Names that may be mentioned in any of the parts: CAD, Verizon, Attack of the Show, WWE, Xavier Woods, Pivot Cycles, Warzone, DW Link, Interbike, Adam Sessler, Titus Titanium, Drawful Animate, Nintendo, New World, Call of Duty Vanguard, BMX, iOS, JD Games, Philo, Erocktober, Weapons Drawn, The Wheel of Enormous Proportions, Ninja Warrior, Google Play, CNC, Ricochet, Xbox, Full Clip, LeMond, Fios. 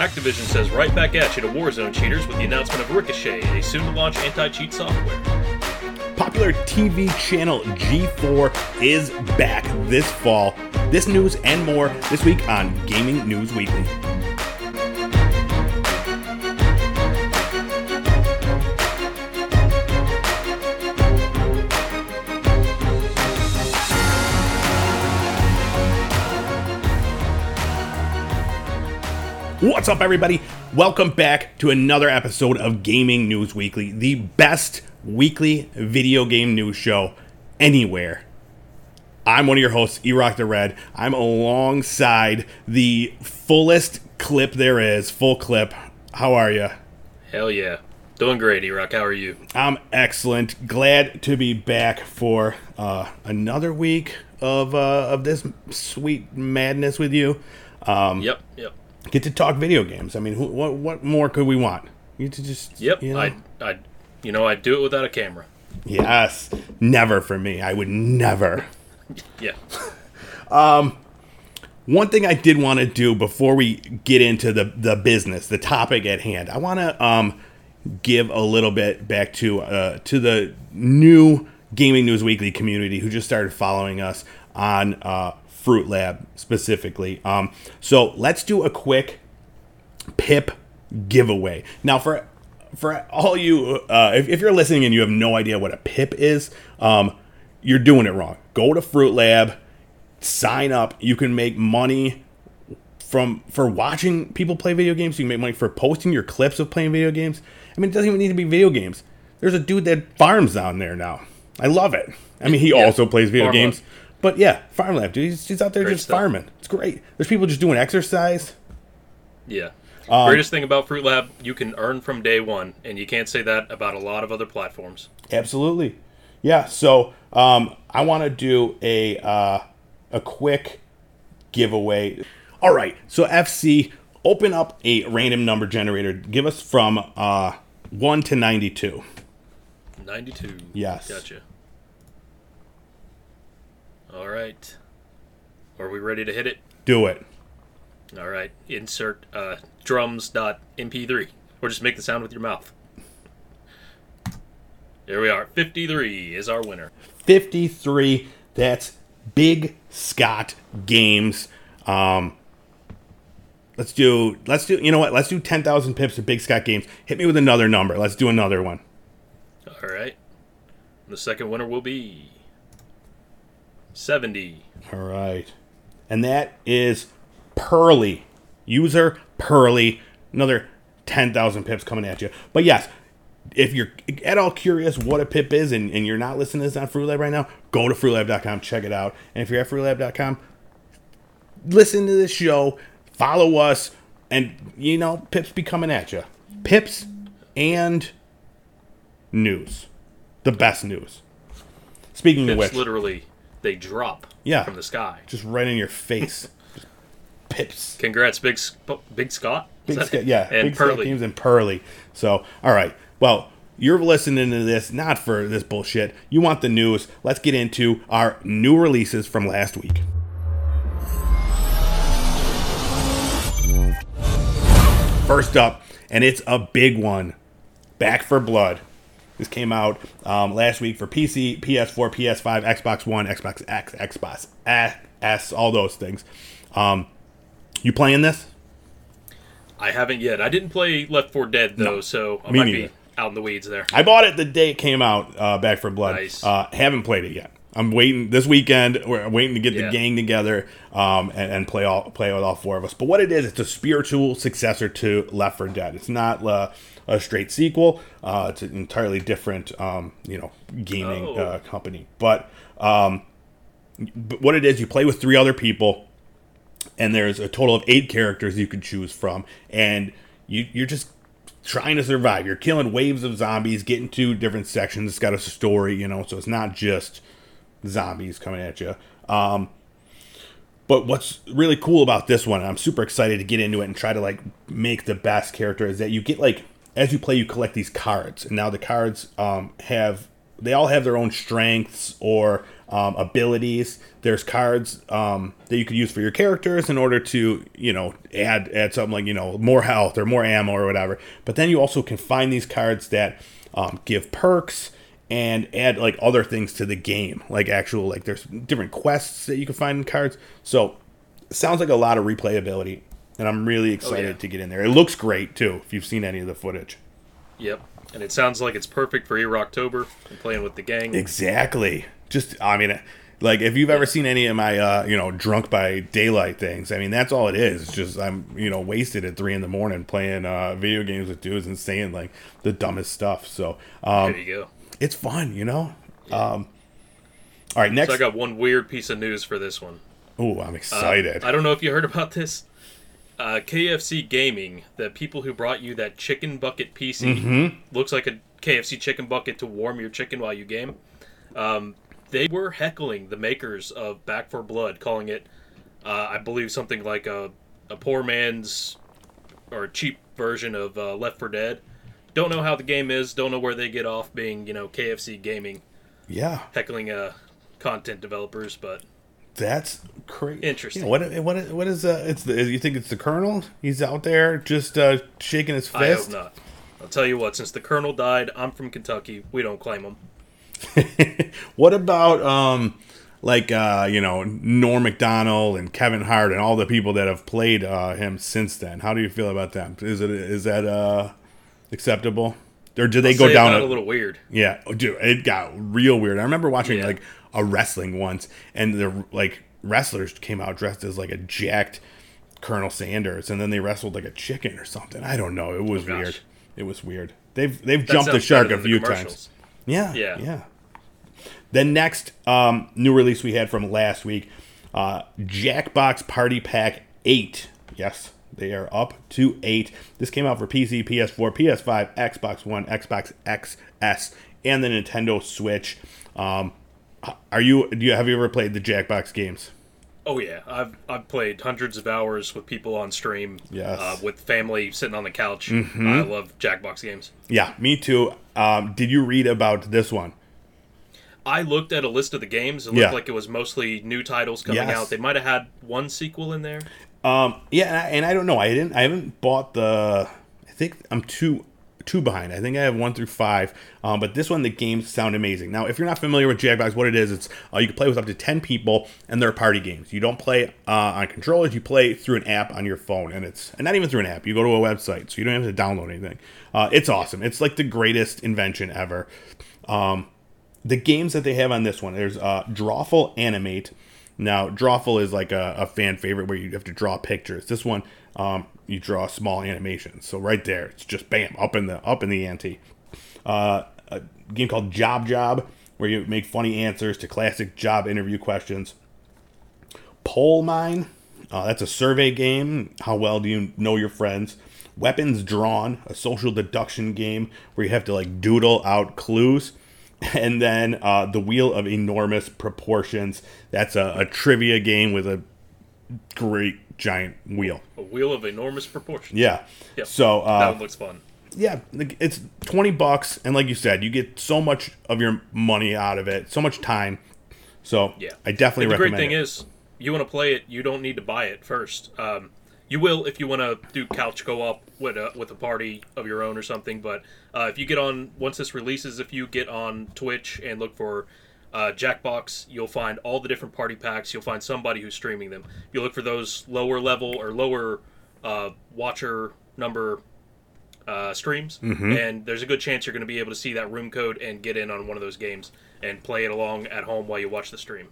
Activision says right back at you to Warzone cheaters with the announcement of Ricochet, a soon-to-launch anti-cheat software. Popular TV channel G4 is back this fall. This news and more this week on Gaming News Weekly. What's up, everybody? Welcome back to another episode of Gaming News Weekly, the best weekly video game news show anywhere. I'm one of your hosts, Erock the Red. I'm alongside the fullest clip there is, Full Clip. How are you? Hell yeah. Doing great, Erock. How are you? I'm excellent. Glad to be back for another week of this sweet madness with you. Yep. Get to talk video games. I mean, what more could we want? You to just I'd do it without a camera. Yes, never for me. I would never. Yeah. One thing I did want to do before we get into the business, the topic at hand, I want to give a little bit back to the new Gaming News Weekly community who just started following us on Fruit Lab specifically. So let's do a quick pip giveaway. Now for all you, if you're listening and you have no idea what a pip is, you're doing it wrong. Go to Fruit Lab, sign up. You can make money for watching people play video games. You can make money for posting your clips of playing video games. I mean, it doesn't even need to be video games. There's a dude that farms down there now. I love it. I mean, he also plays video games. But yeah, Farm Lab, dude. He's out there great just stuff. Farming. It's great. There's people just doing exercise. Yeah. Greatest thing about Fruit Lab, you can earn from day one, and you can't say that about a lot of other platforms. Absolutely. Yeah, so I want to do a quick giveaway. All right, so FC, open up a random number generator. Give us from 1 to 92. 92. Yes. Gotcha. All right. Are we ready to hit it? Do it. All right. Insert drums.mp3. Or just make the sound with your mouth. There we are. 53 is our winner. 53. That's Big Scott Games. Let's do 10,000 pips of Big Scott Games. Hit me with another number. Let's do another one. All right. The second winner will be 70. All right. And that is Pearly. User Pearly. Another 10,000 pips coming at you. But yes, if you're at all curious what a pip is and you're not listening to this on Fruit Lab right now, go to fruitlab.com, check it out. And if you're at fruitlab.com, listen to this show, follow us, and, you know, pips be coming at you. Pips and news. The best news. Speaking pips of which. Literally. They drop from the sky. Just right in your face. Pips. Congrats, Big Scott. Big Scott, yeah. And Big Pearly. Scott Games and Pearly. So, all right. Well, you're listening to this not for this bullshit. You want the news. Let's get into our new releases from last week. First up, and it's a big one, Back 4 Blood. This came out last week for PC, PS4, PS5, Xbox One, Xbox X, Xbox S, all those things. You playing this? I haven't yet. I didn't play Left 4 Dead, though, so I might be out in the weeds there. I bought it the day it came out, Back 4 Blood. Nice. Haven't played it yet. I'm waiting this weekend. We're waiting to get the gang together and play with all four of us. But what it is, it's a spiritual successor to Left 4 Dead. It's not a straight sequel. It's an entirely different, gaming company. But what it is, you play with three other people, and there's a total of 8 characters you can choose from, and you're just trying to survive. You're killing waves of zombies, getting to different sections. It's got a story, so it's not just zombies coming at you. But what's really cool about this one, and I'm super excited to get into it and try to make the best character, is that you get as you play, you collect these cards, and now the cards all have their own strengths or abilities. There's cards that you could use for your characters in order to, you know, add something like, you know, more health or more ammo or whatever. But then you also can find these cards that give perks and add like other things to the game, like actual, like there's different quests that you can find in cards. So sounds like a lot of replayability, and I'm really excited to get in there. It looks great too, if you've seen any of the footage. Yep. And it sounds like it's perfect for Erocktober and playing with the gang. Exactly. Just, I mean, like, if you've ever seen any of my, you know, drunk by daylight things, I mean, that's all it is. It's just I'm, you know, wasted at 3 in the morning playing video games with dudes and saying, like, the dumbest stuff. So, there you go. It's fun, you know? Yeah. All right, next. So I got one weird piece of news for this one. Oh, I'm excited. I don't know if you heard about this. KFC Gaming, the people who brought you that chicken bucket PC, looks like a KFC chicken bucket to warm your chicken while you game. They were heckling the makers of Back 4 Blood, calling it, I believe, something like a poor man's or a cheap version of Left 4 Dead. Don't know how the game is. Don't know where they get off being, you know, KFC Gaming. Yeah. Heckling content developers, but... That's crazy. Interesting. You know, what is it's the, you think it's the Colonel? He's out there just shaking his fist? I hope not. I'll tell you what, since the Colonel died, I'm from Kentucky. We don't claim him. What about like you know, Norm Macdonald and Kevin Hart and all the people that have played him since then? How do you feel about them? Is that acceptable? Or do they go down? It got a little weird. Yeah, dude, it got real weird. I remember watching like a wrestling once, and the like wrestlers came out dressed as like a jacked Colonel Sanders, and then they wrestled like a chicken or something. I don't know. It was weird. It was weird. They've jumped the shark a few times. Yeah. Then next new release we had from last week, Jackbox Party Pack 8. Yes. They are up to 8. This came out for PC, PS4, PS5, Xbox One, Xbox XS, and the Nintendo Switch. Have you ever played the Jackbox games? Oh yeah, I've played hundreds of hours with people on stream. Yes. With family sitting on the couch. Mm-hmm. I love Jackbox games. Yeah, me too. Did you read about this one? I looked at a list of the games. It looked like it was mostly new titles coming out. They might have had one sequel in there. I don't know. I haven't bought the. I think I'm two behind. I think I have 1 through 5. But this one, the games sound amazing. Now, if you're not familiar with Jackbox, what it is, it's you can play with up to 10 people, and they're party games. You don't play on controllers. You play through an app on your phone, and not even through an app. You go to a website, so you don't have to download anything. It's awesome. It's like the greatest invention ever. The games that they have on this one, there's Drawful Animate. Now, Drawful is like a fan favorite where you have to draw pictures. This one, you draw small animations. So right there, it's just bam, up in the ante. A game called Job Job, where you make funny answers to classic job interview questions. Poll Mine, that's a survey game. How well do you know your friends? Weapons Drawn, a social deduction game where you have to like doodle out clues. And then The Wheel of Enormous Proportions. That's a trivia game with a great giant wheel. A Wheel of Enormous Proportions. Yeah. Yep. So that one looks fun. Yeah. It's $20. And like you said, you get so much of your money out of it. So much time. So yeah. I definitely recommend it. The great thing is, you want to play it, you don't need to buy it first. You will if you want to do couch co-op with a party of your own or something. But if you get on, once this releases, if you get on Twitch and look for Jackbox, you'll find all the different party packs. You'll find somebody who's streaming them. If you look for those lower level or lower watcher number streams, and there's a good chance you're going to be able to see that room code and get in on one of those games and play it along at home while you watch the stream.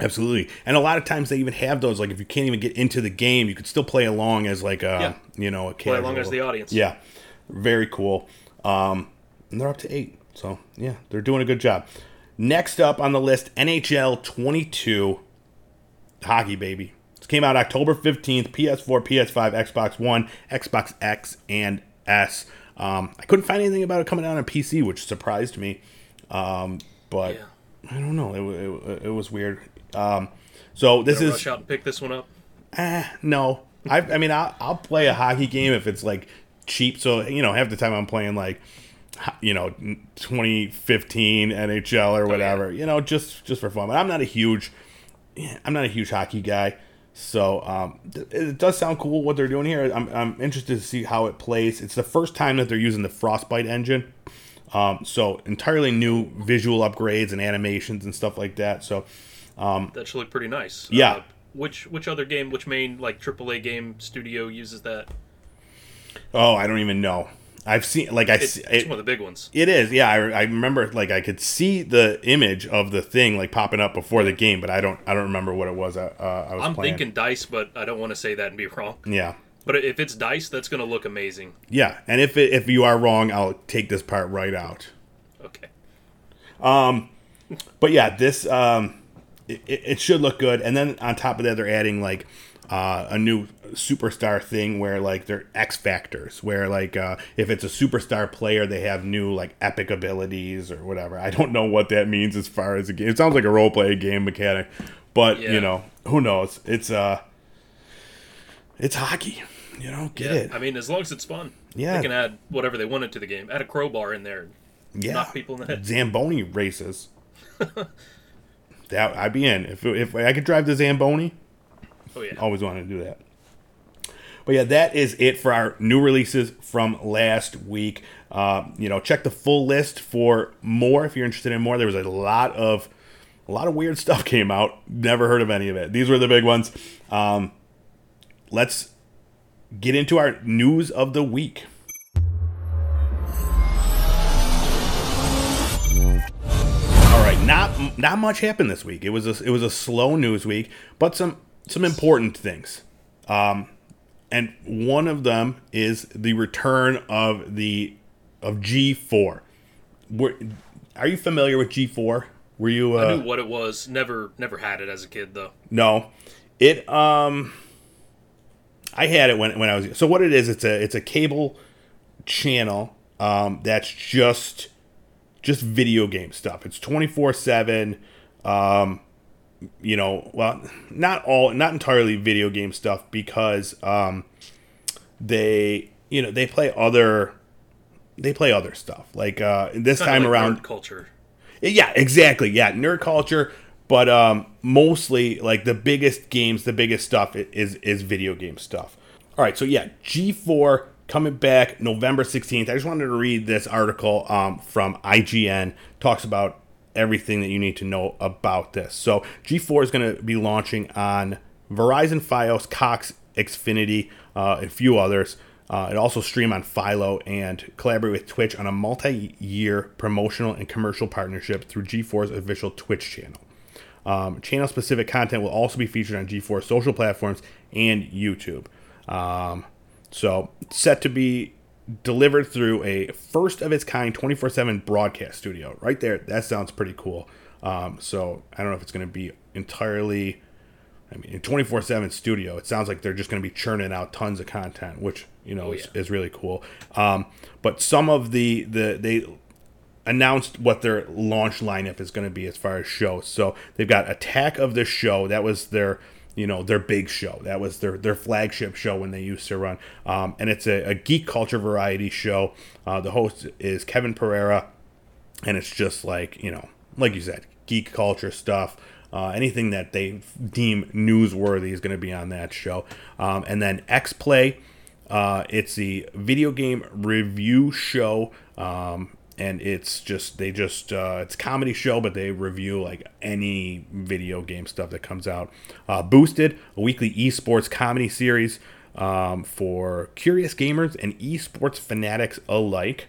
Absolutely. And a lot of times they even have those, like if you can't even get into the game, you could still play along as like you know, a casual. Play along as the audience. Yeah. Very cool. And they're up to 8. So, yeah, they're doing a good job. Next up on the list, NHL 22. Hockey, baby. This came out October 15th, PS4, PS5, Xbox One, Xbox X, and S. I couldn't find anything about it coming out on PC, which surprised me. But yeah. I don't know. It was weird. So this is rush out and pick this one up. No, I mean I'll play a hockey game if it's like cheap. So you know, half the time I'm playing like you know, 2015 NHL or whatever, you know, just for fun. But I'm not a huge hockey guy. So it does sound cool what they're doing here. I'm interested to see how it plays. It's the first time that they're using the Frostbite engine. So entirely new visual upgrades and animations and stuff like that. So that should look pretty nice. Yeah. Which other game, which main like AAA game studio uses that? Oh, I don't even know. I've seen like it's one of the big ones. It is, yeah. I remember like I could see the image of the thing like popping up before the game, but I don't remember what it was. I'm playing. Thinking DICE, but I don't want to say that and be wrong. Yeah. But if it's DICE, that's going to look amazing. Yeah, and if you are wrong, I'll take this part right out. Okay. But yeah, this it should look good, and then on top of that, they're adding like. A new superstar thing where like they're X factors, where like if it's a superstar player, they have new like epic abilities or whatever. I don't know what that means as far as a game. It sounds like a role play game mechanic, but yeah. You know, who knows? It's hockey, you know. Get it? I mean, as long as it's fun, yeah. They can add whatever they wanted to the game. Add a crowbar in there, knock people in the head. Zamboni races. That I'd be in if I could drive the Zamboni. Oh, yeah. Always wanted to do that. But yeah, that is it for our new releases from last week. You know, check the full list for more if you're interested in more. There was a lot of weird stuff came out. Never heard of any of it. These were the big ones. Let's get into our news of the week. All right, not much happened this week. It was a slow news week, but some important things. And one of them is the return of G4. Are you familiar with G4? Were you I knew what it was. Never had it as a kid though. No. It I had it when I was so what it is, it's a cable channel that's just video game stuff. It's 24/7 you know, well, not entirely video game stuff because they play other stuff like this time like around nerd culture. Yeah, exactly. Yeah, nerd culture, but mostly like the biggest games, the biggest stuff is video game stuff. All right, so yeah, G4 coming back November 16th. I just wanted to read this article from IGN. Talks about everything that you need to know about this. So G4 is going to be launching on Verizon, Fios, Cox, Xfinity, a few others. It also stream on Philo and collaborate with Twitch on a multi-year promotional and commercial partnership through G4's official Twitch channel. Channel-specific content will also be featured on G4's social platforms and YouTube. So set to be delivered through a first-of-its-kind 24/7 broadcast studio. Right there, that sounds pretty cool. So I don't know if it's going to be entirely, I mean, in 24/7 studio, it sounds like they're just going to be churning out tons of content, which, you know, is really cool. But some of they announced what their launch lineup is going to be as far as shows. So they've got Attack of the Show. That was their... you know, their big show. That was their flagship show when they used to run. And it's a geek culture variety show. The host is Kevin Pereira. And it's just like, you know, like you said, geek culture stuff. Anything that they deem newsworthy is going to be on that show. And then X-Play. It's the video game review show. And it's just, it's a comedy show, but they review like any video game stuff that comes out. Boosted, a weekly esports comedy series for curious gamers and esports fanatics alike.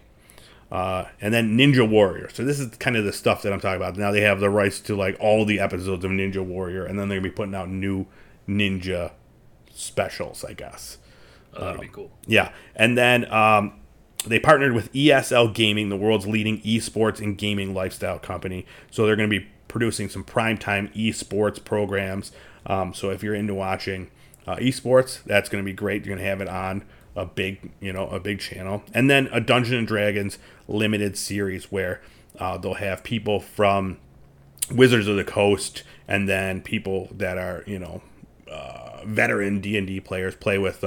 And then Ninja Warrior. So this is kind of the stuff that I'm talking about. Now they have the rights to like all the episodes of Ninja Warrior, and then they're going to be putting out new ninja specials, I guess. Oh, that'd be cool. Yeah. And then... they partnered with ESL Gaming, the world's leading esports and gaming lifestyle company. So they're going to be producing some primetime esports programs. So if you're into watching esports, that's going to be great. You're going to have it on a big channel. And then a Dungeons & Dragons limited series where they'll have people from Wizards of the Coast and then people that are, you know, veteran D&D players play with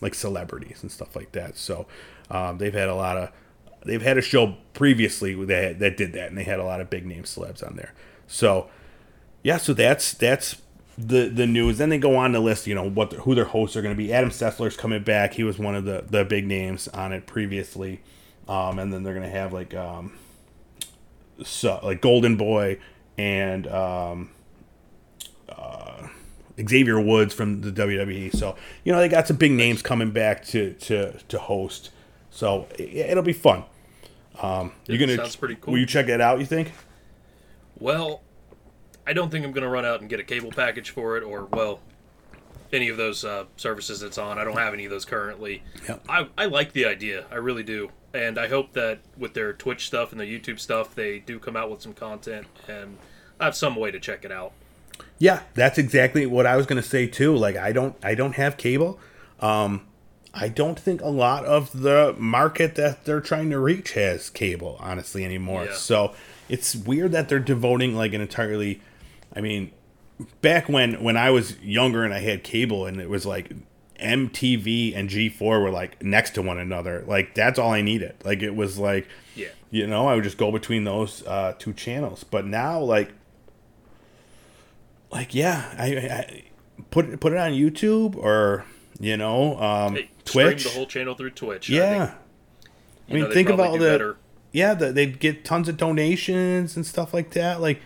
like celebrities and stuff like that. So they've had a lot of They've had a show previously that did that, and they had a lot of big name celebs on there. So, yeah, so that's the news. Then they go on to list, you know, who their hosts are going to be. Adam Sessler's coming back. He was one of the big names on it previously. And then they're going to have like Golden Boy and Xavier Woods from the WWE. So, you know, they got some big names coming back to host. So it'll be fun. Sounds pretty cool. Will you check that out, you think? Well, I don't think I'm going to run out and get a cable package for it or, well, any of those services that's on. I don't have any of those currently. Yep. I like the idea. I really do. And I hope that with their Twitch stuff and their YouTube stuff, they do come out with some content and I have some way to check it out. Yeah, that's exactly what I was going to say, too. Like, I don't have cable. I don't think a lot of the market that they're trying to reach has cable, honestly, anymore. Yeah. So it's weird that they're devoting, like, an entirely... I mean, back when I was younger and I had cable and it was, like, MTV and G4 were, like, next to one another. Like, that's all I needed. Like, it was, like... Yeah. You know, I would just go between those two channels. But now, like, yeah, I put it on YouTube or... You know, Twitch. Stream the whole channel through Twitch. Yeah. I mean, think about that. Yeah, they'd get tons of donations and stuff like that. Like,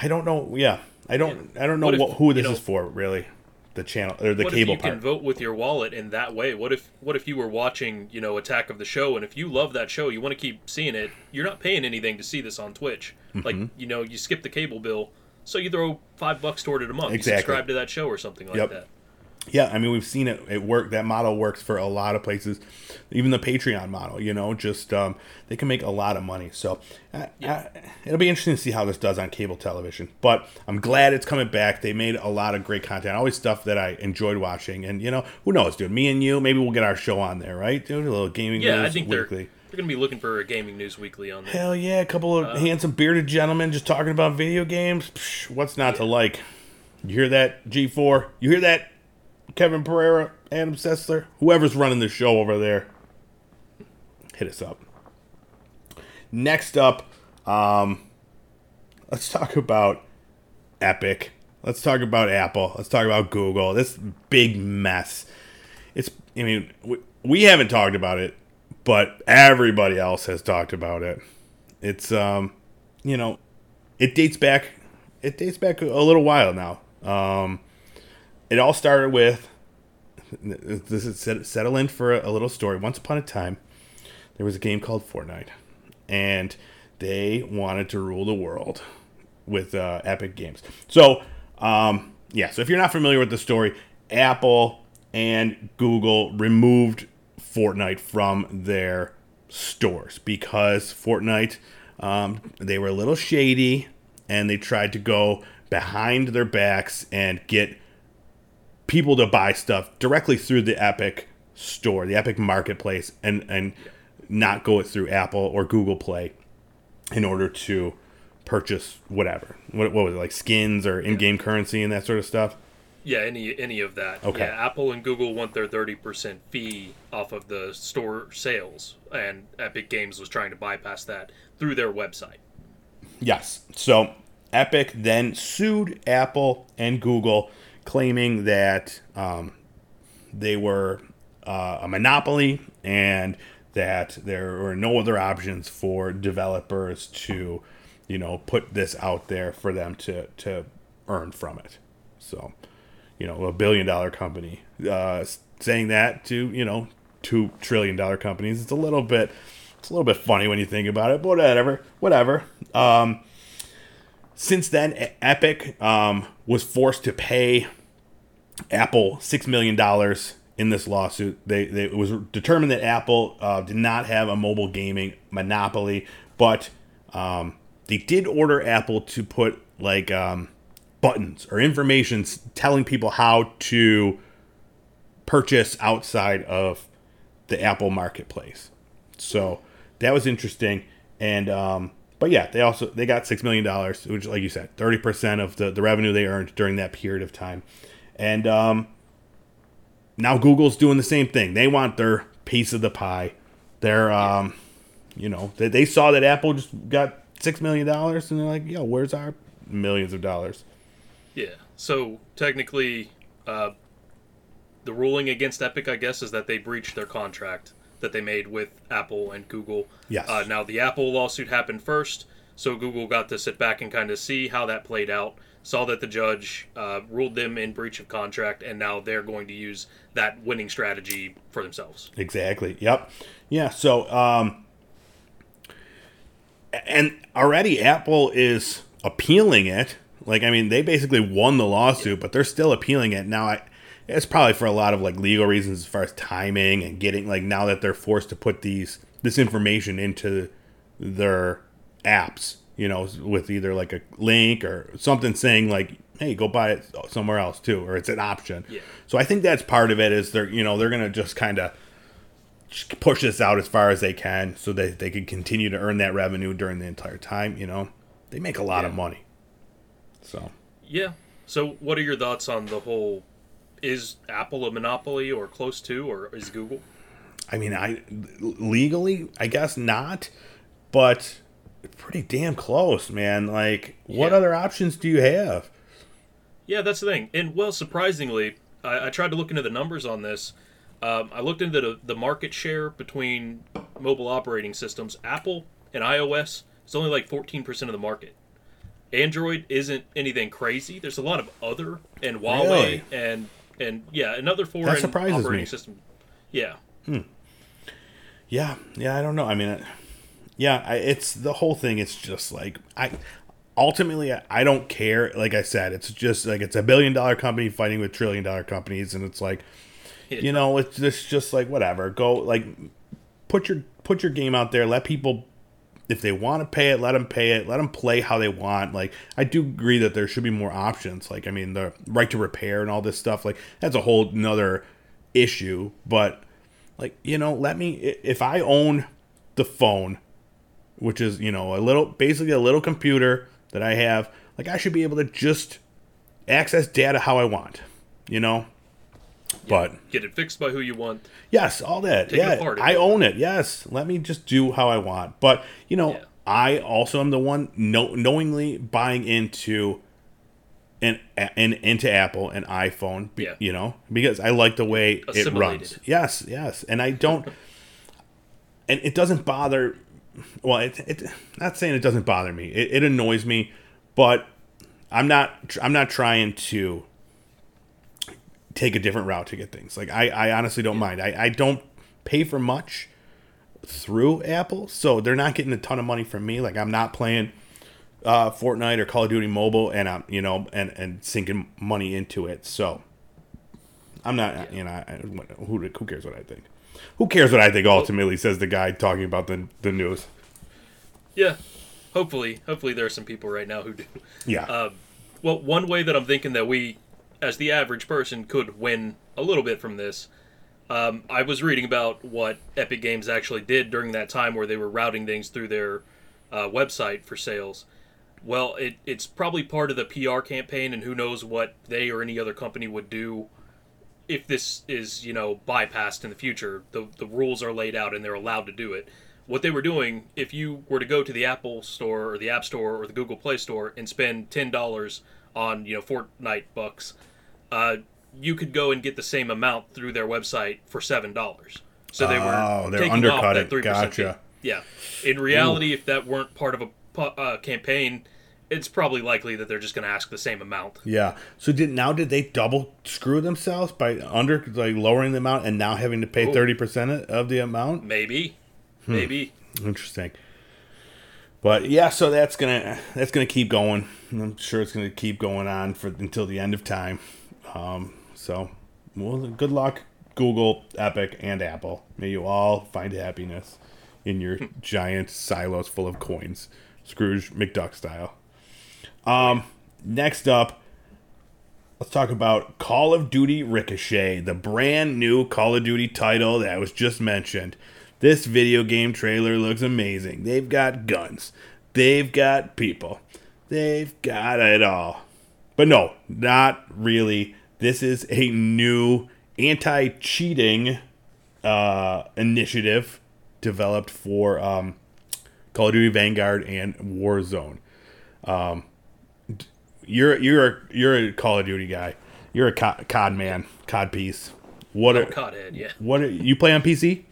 I don't know. Yeah, I don't know who this is for, really. The channel or the cable part. What if you can vote with your wallet in that way? What if you were watching, you know, Attack of the Show, and if you love that show, you want to keep seeing it. You're not paying anything to see this on Twitch. Mm-hmm. Like, you know, you skip the cable bill, so you throw $5 toward it a month. Exactly. You subscribe to that show or something like that. Yeah, I mean, we've seen it work. That model works for a lot of places, even the Patreon model, you know, just they can make a lot of money. So it'll be interesting to see how this does on cable television. But I'm glad it's coming back. They made a lot of great content, always stuff that I enjoyed watching. And, you know, who knows, dude, me and you, maybe we'll get our show on there, right, dude? A little Gaming News Weekly. Yeah, I think they're going to be looking for a Gaming News Weekly on there. Hell yeah, a couple of handsome bearded gentlemen just talking about video games. Psh, what's not to like? You hear that, G4? You hear that? Kevin Pereira, Adam Sessler, whoever's running the show over there, hit us up. Next up, let's talk about Epic. Let's talk about Apple. Let's talk about Google. This big mess. I mean, we haven't talked about it, but everybody else has talked about it. It's, you know, it dates back a little while now. It all started with, this is settle in for a little story. Once upon a time, there was a game called Fortnite, and they wanted to rule the world with Epic Games. So, so if you're not familiar with the story, Apple and Google removed Fortnite from their stores because Fortnite, they were a little shady, and they tried to go behind their backs and get people to buy stuff directly through the Epic store, the Epic marketplace, and not go it through Apple or Google Play in order to purchase whatever. What was it, like skins or in-game currency and that sort of stuff? Yeah, any of that. Okay. Yeah, Apple and Google want their 30% fee off of the store sales, and Epic Games was trying to bypass that through their website. Yes. So Epic then sued Apple and Google, claiming that they were a monopoly and that there were no other options for developers to, you know, put this out there for them to earn from it. So, you know, $1 billion company saying that to, you know, $2 trillion companies, it's a little bit funny when you think about it, but whatever. Since then, Epic was forced to pay Apple $6 million in this lawsuit. It was determined that Apple did not have a mobile gaming monopoly, but they did order Apple to put, like, buttons or information telling people how to purchase outside of the Apple marketplace. So that was interesting, and... But yeah, they got $6 million, which, like you said, 30% of the revenue they earned during that period of time. And now Google's doing the same thing. They want their piece of the pie. Their you know, they saw that Apple just got $6 million, and they're like, yo, where's our millions of dollars? Yeah, so technically, the ruling against Epic, I guess, is that they breached their contract that they made with Apple and Google. Yes. Now, the Apple lawsuit happened first, so Google got to sit back and kind of see how that played out, saw that the judge ruled them in breach of contract, and now they're going to use that winning strategy for themselves. Exactly. Yep. Yeah, so... and already Apple is appealing it. Like, I mean, they basically won the lawsuit, but they're still appealing it. Now, it's probably for a lot of, like, legal reasons as far as timing and getting, like, now that they're forced to put this information into their apps, you know, with either, like, a link or something saying, like, hey, go buy it somewhere else, too, or it's an option. Yeah. So I think that's part of it is they're going to just kind of push this out as far as they can so that they can continue to earn that revenue during the entire time, you know. They make a lot of money. So. Yeah. So what are your thoughts on the whole, is Apple a monopoly or close to, or is Google? I mean, legally, I guess not, but pretty damn close, man. Like, what other options do you have? Yeah, that's the thing. And, well, surprisingly, I tried to look into the numbers on this. I looked into the market share between mobile operating systems. Apple and iOS is only like 14% of the market. Android isn't anything crazy. There's a lot of other, and Huawei and other foreign operating system. Yeah. Hmm. Yeah. Yeah. I don't know. I mean, it's the whole thing. It's just like ultimately, I don't care. Like I said, it's just like it's a billion-dollar company fighting with trillion-dollar companies, and it's like. You know, it's just like whatever. Go like put your game out there. Let people, if they want to pay it, let them pay it. Let them play how they want. Like I do agree that there should be more options. Like I mean, the right to repair and all this stuff. Like that's a whole nother issue. But like you know, let me if I own the phone, which is you know basically a little computer that I have. Like I should be able to just access data how I want. You know. But get it fixed by who you want. Yes, all that. Take it apart. I own it. Yes, let me just do how I want. But you know, I also am the one knowingly buying into into Apple and iPhone. You know, because I like the way it runs. Yes, yes, and I don't. And it doesn't bother. Well, it not saying it doesn't bother me. It annoys me, but I'm not trying to. Take a different route to get things. Like I honestly don't mind. I don't pay for much through Apple, so they're not getting a ton of money from me. Like I'm not playing Fortnite or Call of Duty Mobile, and I'm you know and sinking money into it. So I'm not you know who cares what I think? Who cares what I think? Ultimately, says the guy talking about the news. Yeah, hopefully there are some people right now who do. Yeah. Well, one way that I'm thinking that we. As the average person could win a little bit from this. I was reading about what Epic Games actually did during that time where they were routing things through their website for sales. Well, it's probably part of the PR campaign, and who knows what they or any other company would do if this is, you know, bypassed in the future. The rules are laid out and they're allowed to do it. What they were doing, if you were to go to the Apple store or the App Store or the Google Play Store and spend $10 on, you know, Fortnite bucks, you could go and get the same amount through their website for $7. So they were taking off that 3%. Gotcha. Yeah. In reality, if that weren't part of a campaign, it's probably likely that they're just going to ask the same amount. Yeah. So did they double screw themselves by lowering the amount and now having to pay 30% of the amount? Maybe. Interesting. But yeah, so that's gonna keep going. I'm sure it's gonna keep going on until the end of time. Good luck, Google, Epic, and Apple. May you all find happiness in your giant silos full of coins, Scrooge McDuck style. Next up, let's talk about Call of Duty Ricochet, the brand new Call of Duty title that was just mentioned. This video game trailer looks amazing. They've got guns. They've got people. They've got it all. But no, not really. This is a new anti-cheating initiative developed for Call of Duty Vanguard, and Warzone. You're a Call of Duty guy. You're a COD man, COD piece. What you play on PC?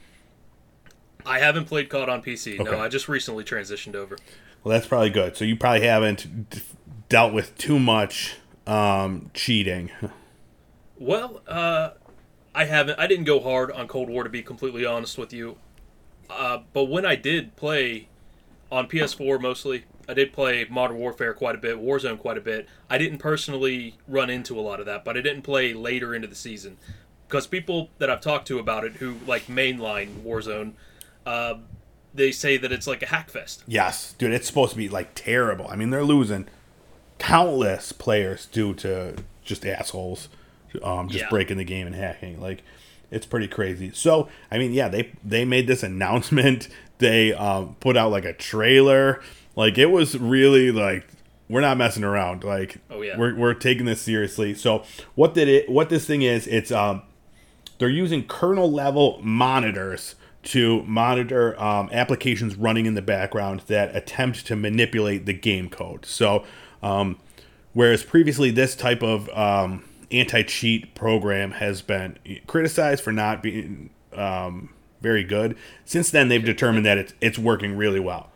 I haven't played COD on PC. Okay. No, I just recently transitioned over. Well, that's probably good. So you probably haven't dealt with too much cheating. Well, I haven't. I didn't go hard on Cold War, to be completely honest with you. But when I did play on PS4 mostly, I did play Modern Warfare quite a bit, Warzone quite a bit. I didn't personally run into a lot of that, but I didn't play later into the season. Because people that I've talked to about it who like mainline Warzone, they say that it's like a hack fest. Yes, dude, it's supposed to be like terrible. I mean, they're losing countless players due to just assholes breaking the game and hacking. Like, it's pretty crazy. So, I mean, yeah, they made this announcement. They put out like a trailer. Like, it was really like, we're not messing around. Like, oh, yeah. we're taking this seriously. So what this thing is, it's they're using kernel level monitors to monitor applications running in the background that attempt to manipulate the game code. So whereas previously this type of anti-cheat program has been criticized for not being very good, since then they've determined that it's working really well.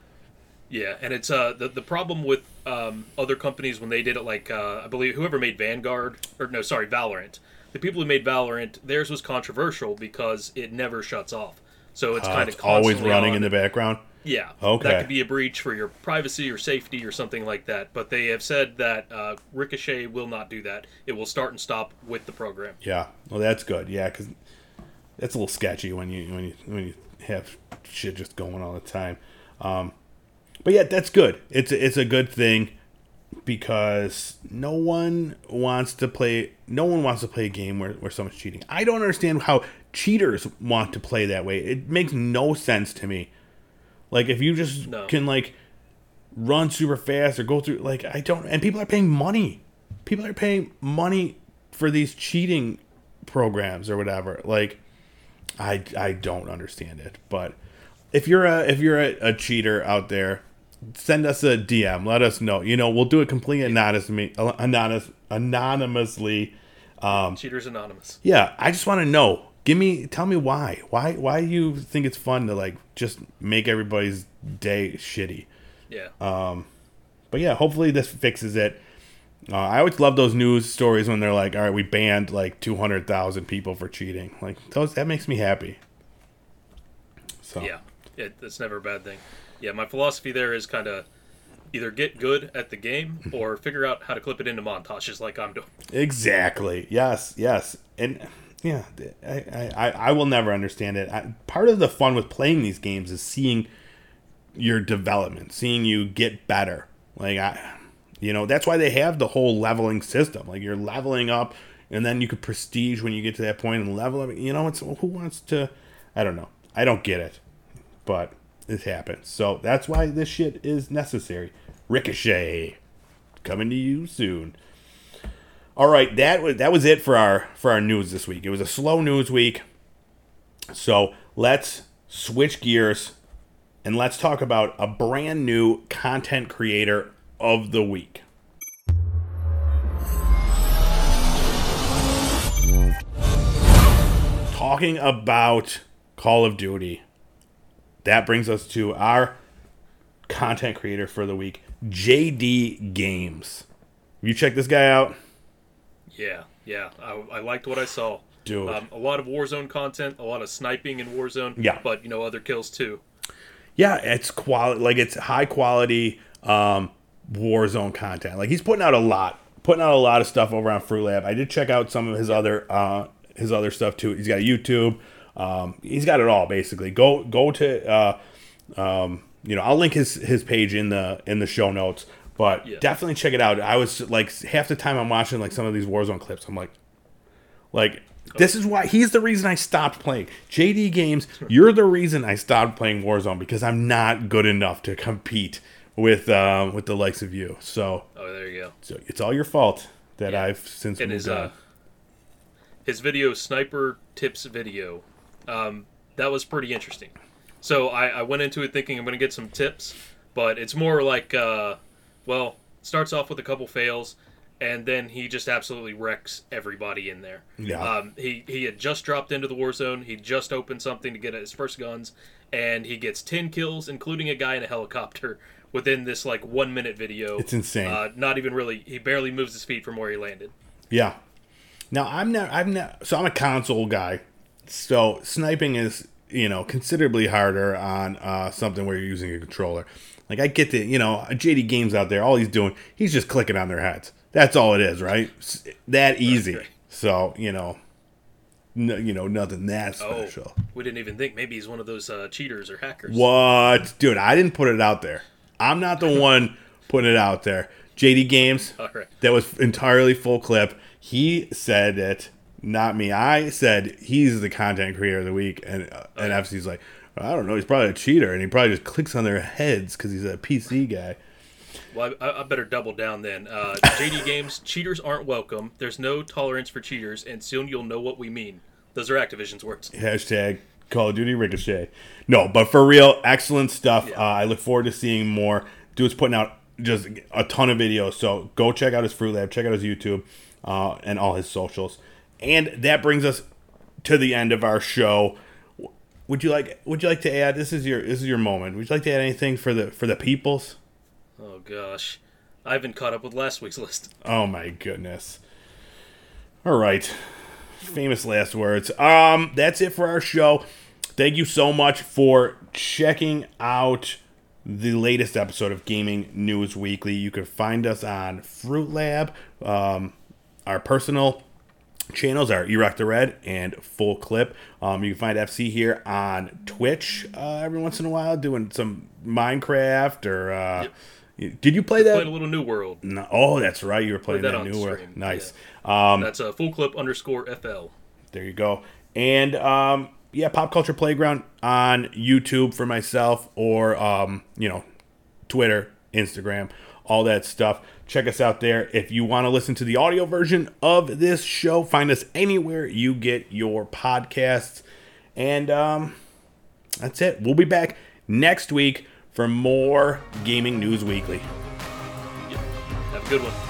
Yeah, and it's the problem with other companies when they did it, like I believe whoever made Valorant. The people who made Valorant, theirs was controversial because it never shuts off. So it's kind of always running in the background. Yeah. Okay. That could be a breach for your privacy or safety or something like that. But they have said that Ricochet will not do that. It will start and stop with the program. Yeah. Well, that's good. Yeah, because that's a little sketchy when you have shit just going all the time. But yeah, that's good. It's a good thing because no one wants to play a game where someone's cheating. I don't understand how cheaters want to play that way. It makes no sense to me. Like, if you just can, like, run super fast or go through, like, I don't... And people are paying money. People are paying money for these cheating programs or whatever. Like, I don't understand it. But if you're a cheater out there, send us a DM. Let us know. You know, we'll do it completely anonymously. Cheaters Anonymous. Yeah, I just want to know. Tell me why. Why you think it's fun to, like, just make everybody's day shitty? Yeah. But yeah, hopefully this fixes it. I always love those news stories when they're like, all right, we banned like 200,000 people for cheating. Like, that makes me happy. So yeah, it's never a bad thing. Yeah, my philosophy there is kind of either get good at the game or figure out how to clip it into montages like I'm doing. Exactly. Yes. And yeah, I will never understand it. Part of the fun with playing these games is seeing your development, seeing you get better. Like, that's why they have the whole leveling system. Like, you're leveling up, and then you could prestige when you get to that point and level up. You know, it's who wants to? I don't know. I don't get it, but it happens. So that's why this shit is necessary. Ricochet, coming to you soon. All right, that was it for our news this week. It was a slow news week, so let's switch gears and let's talk about a brand new content creator of the week. Talking about Call of Duty, that brings us to our content creator for the week, JD Games. You check this guy out? Yeah. I liked what I saw. Dude. A lot of Warzone content, a lot of sniping in Warzone, but, you know, other kills too. Yeah, it's quality, like, it's high quality Warzone content. Like, he's putting out a lot of stuff over on Fruit Lab. I did check out some of his other stuff too. He's got YouTube. He's got it all, basically. Go to I'll link his page in the show notes. But definitely check it out. I was like, half the time I'm watching like some of these Warzone clips, I'm like this is why he's the reason I stopped playing. JD Games, you're the reason I stopped playing Warzone, because I'm not good enough to compete with the likes of you. So there you go. So it's all your fault that I've since moved on. His video, Sniper Tips video, that was pretty interesting. So I went into it thinking I'm going to get some tips, but it's more like, well, starts off with a couple fails, and then he just absolutely wrecks everybody in there. Yeah. He had just dropped into the war zone. He just opened something to get at his first guns, and he gets 10 kills, including a guy in a helicopter, within this, like, 1-minute video. It's insane. Not even really. He barely moves his feet from where he landed. Yeah. Now, I'm not. So I'm a console guy. So sniping is, you know, considerably harder on something where you're using a controller. Like, I get the, you know, JD Games out there, all he's doing, he's just clicking on their heads. That's all it is, right? That easy. Okay. So, you know, nothing that special. Oh, we didn't even think maybe he's one of those cheaters or hackers. What? Dude, I didn't put it out there. I'm not the one putting it out there. JD Games, all right. That was entirely Full Clip. He said it, not me. I said he's the content creator of the week, and FC's like, I don't know, he's probably a cheater, and he probably just clicks on their heads because he's a PC guy. Well, I better double down then. JD Games, cheaters aren't welcome. There's no tolerance for cheaters, and soon you'll know what we mean. Those are Activision's words. Hashtag Call of Duty Ricochet. No, but for real, excellent stuff. Yeah. I look forward to seeing more. Dude's putting out just a ton of videos, so go check out his Fruit Lab, check out his YouTube, and all his socials. And that brings us to the end of our show. Would you like to add? This is your moment. Would you like to add anything for the peoples? Oh gosh, I haven't caught up with last week's list. Oh my goodness. All right. Famous last words. That's it for our show. Thank you so much for checking out the latest episode of Gaming News Weekly. You can find us on Fruit Lab. Our personal channels are Erock the Red and Full Clip. You can find FC here on Twitch every once in a while doing some Minecraft or... Yep. Did you play that? I played a little New World. No, oh, that's right. You were playing that New World. Nice. Yeah. That's Full Clip _FL. There you go. And Pop Culture Playground on YouTube for myself or, Twitter, Instagram, all that stuff. Check us out there. If you want to listen to the audio version of this show, find us anywhere you get your podcasts. And that's it. We'll be back next week for more Gaming News Weekly. Yep. Have a good one.